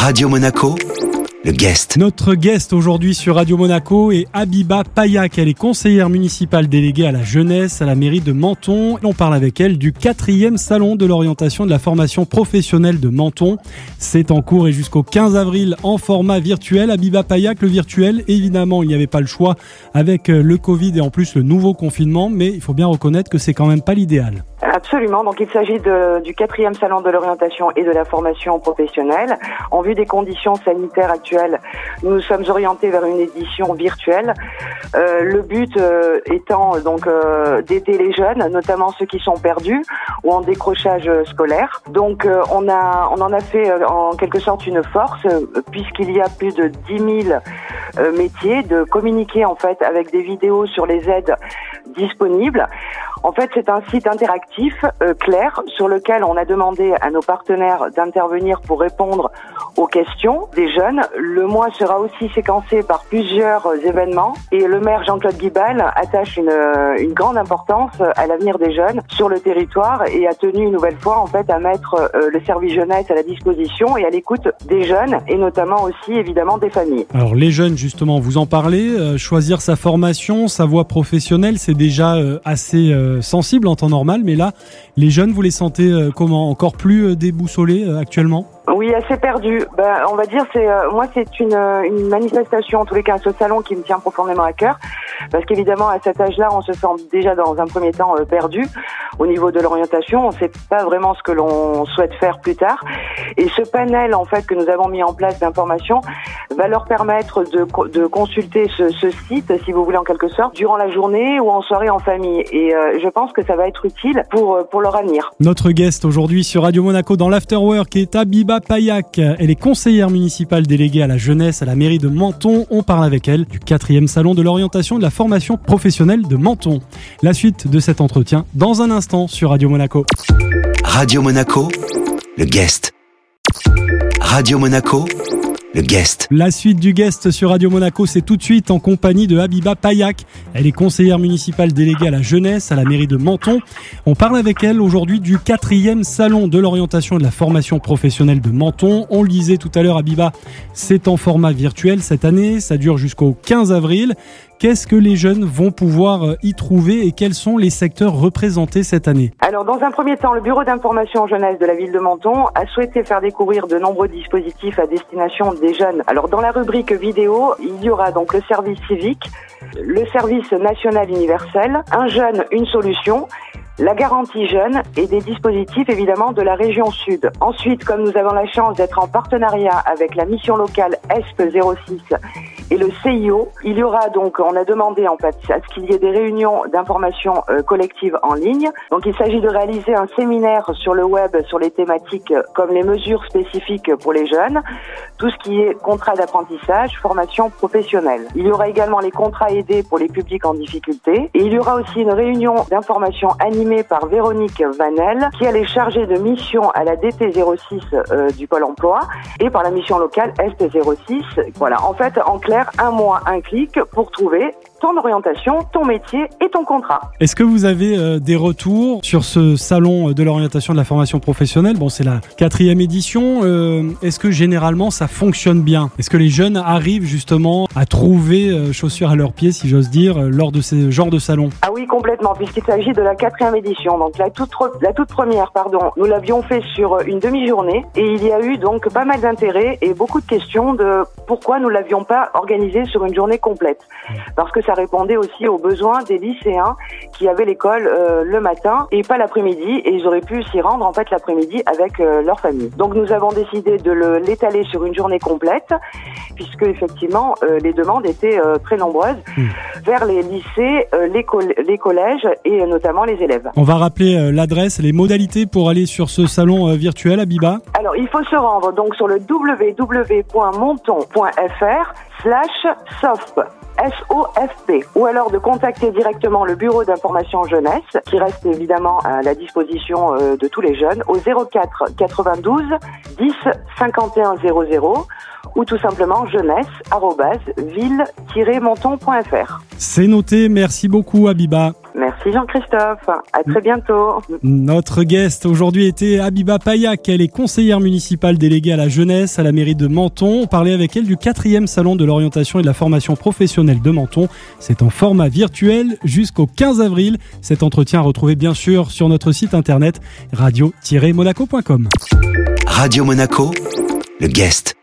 Radio Monaco, le guest. Notre guest aujourd'hui sur Radio Monaco est Habiba Payac. Elle est conseillère municipale déléguée à la jeunesse à la mairie de Menton. On parle avec elle du 4e salon de l'orientation de la formation professionnelle de Menton. C'est en cours et jusqu'au 15 avril en format virtuel. Habiba Payac, le virtuel, évidemment, il n'y avait pas le choix avec le Covid et en plus le nouveau confinement. Mais il faut bien reconnaître que c'est quand même pas l'idéal. Absolument, donc il s'agit du 4e salon de l'orientation et de la formation professionnelle. En vue des conditions sanitaires actuelles, nous nous sommes orientés vers une édition virtuelle. Le but étant donc d'aider les jeunes, notamment ceux qui sont perdus ou en décrochage scolaire. Donc on en a fait en quelque sorte une force, puisqu'il y a plus de 10 000 métiers, de communiquer en fait avec des vidéos sur les aides disponibles. En fait, c'est un site interactif, clair, sur lequel on a demandé à nos partenaires d'intervenir pour répondre aux questions des jeunes. Le mois sera aussi séquencé par plusieurs événements et le maire Jean-Claude Guibal attache une grande importance à l'avenir des jeunes sur le territoire et a tenu une nouvelle fois en fait à mettre le service jeunesse à la disposition et à l'écoute des jeunes et notamment aussi évidemment des familles. Alors les jeunes justement, vous en parlez, choisir sa formation, sa voie professionnelle, c'est déjà assez sensible en temps normal, mais là, les jeunes, vous les sentez comment ? Encore plus déboussolés actuellement ? Oui, assez perdu. On va dire, c'est une manifestation, en tous les cas, ce salon qui me tient profondément à cœur, parce qu'évidemment, à cet âge-là, on se sent déjà dans un premier temps perdu au niveau de l'orientation. On ne sait pas vraiment ce que l'on souhaite faire plus tard. Et ce panel, en fait, que nous avons mis en place d'informations va leur permettre de consulter ce site, si vous voulez, en quelque sorte, durant la journée ou en soirée en famille. Et je pense que ça va être utile pour leur avenir. Notre guest aujourd'hui sur Radio Monaco dans l'Afterwork est Habiba Payac. Elle est conseillère municipale déléguée à la jeunesse à la mairie de Menton. On parle avec elle du 4e salon de l'orientation et de la formation professionnelle de Menton. La suite de cet entretien dans un instant sur Radio Monaco. Radio Monaco, le guest. Radio Monaco, le guest. La suite du guest sur Radio Monaco, c'est tout de suite en compagnie de Habiba Payac. Elle est conseillère municipale déléguée à la jeunesse, à la mairie de Menton. On parle avec elle aujourd'hui du 4e salon de l'orientation et de la formation professionnelle de Menton. On le disait tout à l'heure, Habiba, c'est en format virtuel cette année. Ça dure jusqu'au 15 avril. Qu'est-ce que les jeunes vont pouvoir y trouver et quels sont les secteurs représentés cette année ? Alors, dans un premier temps, le bureau d'information jeunesse de la ville de Menton a souhaité faire découvrir de nombreux dispositifs à destination des jeunes. Alors, dans la rubrique vidéo, il y aura donc le service civique, le service national universel, un jeune, une solution, la garantie jeune et des dispositifs évidemment de la région sud. Ensuite, comme nous avons la chance d'être en partenariat avec la mission locale ESP06 et le CIO, il y aura donc, on a demandé en fait à ce qu'il y ait des réunions d'information collective en ligne. Donc il s'agit de réaliser un séminaire sur le web sur les thématiques comme les mesures spécifiques pour les jeunes, tout ce qui est contrat d'apprentissage, formation professionnelle. Il y aura également les contrats aidés pour les publics en difficulté et il y aura aussi une réunion d'information animée par Véronique Vanel, qui est chargée de mission à la DT06 du Pôle emploi et par la mission locale ST06. Voilà, en fait, en clair, un mois, un clic pour trouver ton orientation, ton métier et ton contrat. Est-ce que vous avez des retours sur ce salon de l'orientation de la formation professionnelle ? Bon, c'est la 4e édition. Est-ce que généralement ça fonctionne bien ? Est-ce que les jeunes arrivent justement à trouver chaussures à leurs pieds, si j'ose dire, lors de ce genre de salon ? Ah oui, complètement, puisqu'il s'agit de la 4e édition. Donc la toute première, nous l'avions fait sur une demi-journée et il y a eu donc pas mal d'intérêt et beaucoup de questions de pourquoi nous l'avions pas organisé sur une journée complète. Parce que ça répondait aussi aux besoins des lycéens qui avaient l'école le matin et pas l'après-midi et ils auraient pu s'y rendre en fait l'après-midi avec leur famille. Donc nous avons décidé de l'étaler sur une journée complète puisque effectivement les demandes étaient très nombreuses vers les lycées, les collèges et notamment les élèves. On va rappeler l'adresse, les modalités pour aller sur ce salon virtuel, Habiba. Alors il faut se rendre donc sur le www.menton.fr/SOFP. SOFP, ou alors de contacter directement le bureau d'information jeunesse qui reste évidemment à la disposition de tous les jeunes au 04 92 10 51 00 ou tout simplement jeunesse@ville-menton.fr. C'est noté, merci beaucoup Habiba. Merci. Merci Jean-Christophe, à très bientôt. Notre guest aujourd'hui était Habiba Payac, elle est conseillère municipale déléguée à la jeunesse à la mairie de Menton. On parlait avec elle du 4e salon de l'orientation et de la formation professionnelle de Menton. C'est en format virtuel jusqu'au 15 avril. Cet entretien à retrouver bien sûr sur notre site internet radio-monaco.com. Radio Monaco, le guest.